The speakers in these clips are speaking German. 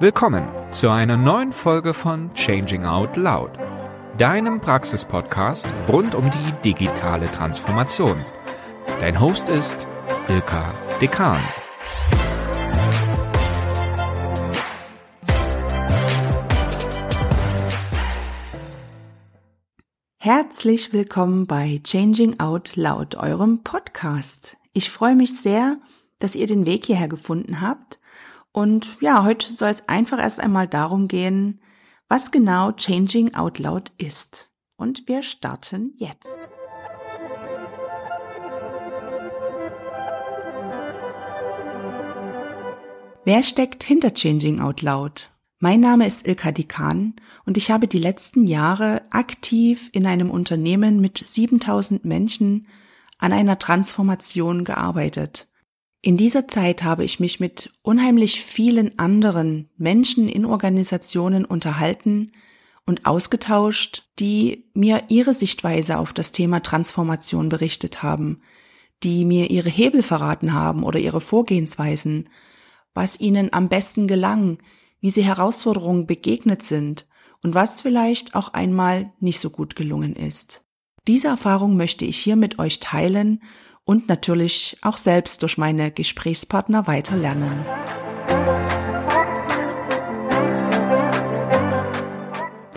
Willkommen zu einer neuen Folge von Changing Out Loud, deinem Praxis-Podcast rund um die digitale Transformation. Dein Host ist Ilka Dekan. Herzlich willkommen bei Changing Out Loud, eurem Podcast. Ich freue mich sehr, dass ihr den Weg hierher gefunden habt. Und ja, heute soll es einfach erst einmal darum gehen, was genau Changing Out Loud ist. Und wir starten jetzt. Wer steckt hinter Changing Out Loud? Mein Name ist Ilka Dekan und ich habe die letzten Jahre aktiv in einem Unternehmen mit 7000 Menschen an einer Transformation gearbeitet. In dieser Zeit habe ich mich mit unheimlich vielen anderen Menschen in Organisationen unterhalten und ausgetauscht, die mir ihre Sichtweise auf das Thema Transformation berichtet haben, die mir ihre Hebel verraten haben oder ihre Vorgehensweisen, was ihnen am besten gelang, wie sie Herausforderungen begegnet sind und was vielleicht auch einmal nicht so gut gelungen ist. Diese Erfahrung möchte ich hier mit euch teilen und natürlich auch selbst durch meine Gesprächspartner weiter lernen.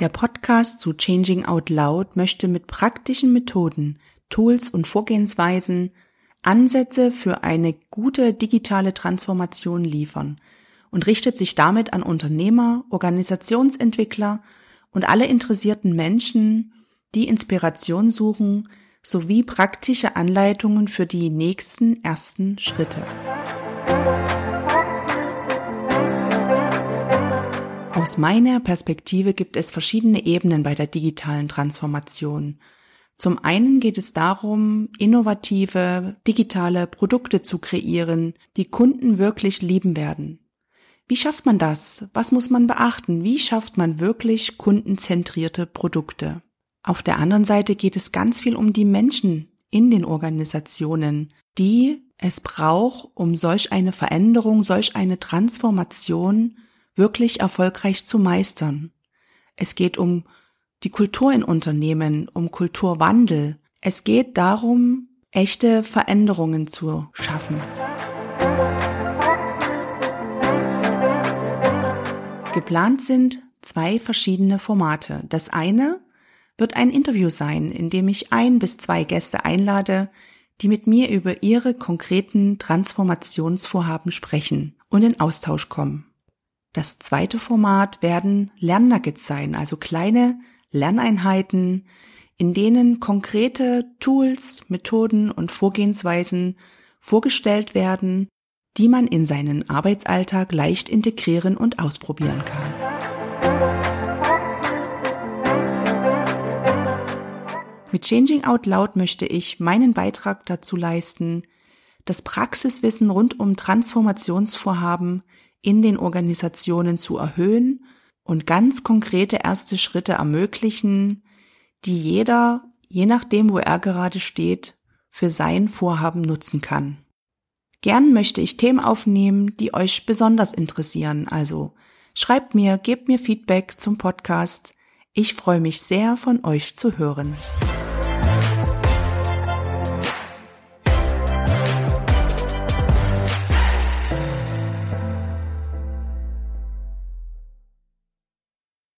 Der Podcast zu Changing Out Loud möchte mit praktischen Methoden, Tools und Vorgehensweisen Ansätze für eine gute digitale Transformation liefern und richtet sich damit an Unternehmer, Organisationsentwickler und alle interessierten Menschen, die Inspiration suchen, sowie praktische Anleitungen für die nächsten ersten Schritte. Aus meiner Perspektive gibt es verschiedene Ebenen bei der digitalen Transformation. Zum einen geht es darum, innovative, digitale Produkte zu kreieren, die Kunden wirklich lieben werden. Wie schafft man das? Was muss man beachten? Wie schafft man wirklich kundenzentrierte Produkte? Auf der anderen Seite geht es ganz viel um die Menschen in den Organisationen, die es braucht, um solch eine Veränderung, solch eine Transformation wirklich erfolgreich zu meistern. Es geht um die Kultur in Unternehmen, um Kulturwandel. Es geht darum, echte Veränderungen zu schaffen. Geplant sind zwei verschiedene Formate. Das eine wird ein Interview sein, in dem ich 1 bis 2 Gäste einlade, die mit mir über ihre konkreten Transformationsvorhaben sprechen und in Austausch kommen. Das zweite Format werden Lernnuggets sein, also kleine Lerneinheiten, in denen konkrete Tools, Methoden und Vorgehensweisen vorgestellt werden, die man in seinen Arbeitsalltag leicht integrieren und ausprobieren kann. Mit Changing Out Loud möchte ich meinen Beitrag dazu leisten, das Praxiswissen rund um Transformationsvorhaben in den Organisationen zu erhöhen und ganz konkrete erste Schritte ermöglichen, die jeder, je nachdem wo er gerade steht, für sein Vorhaben nutzen kann. Gern möchte ich Themen aufnehmen, die euch besonders interessieren, also schreibt mir, gebt mir Feedback zum Podcast. Ich freue mich sehr, von euch zu hören.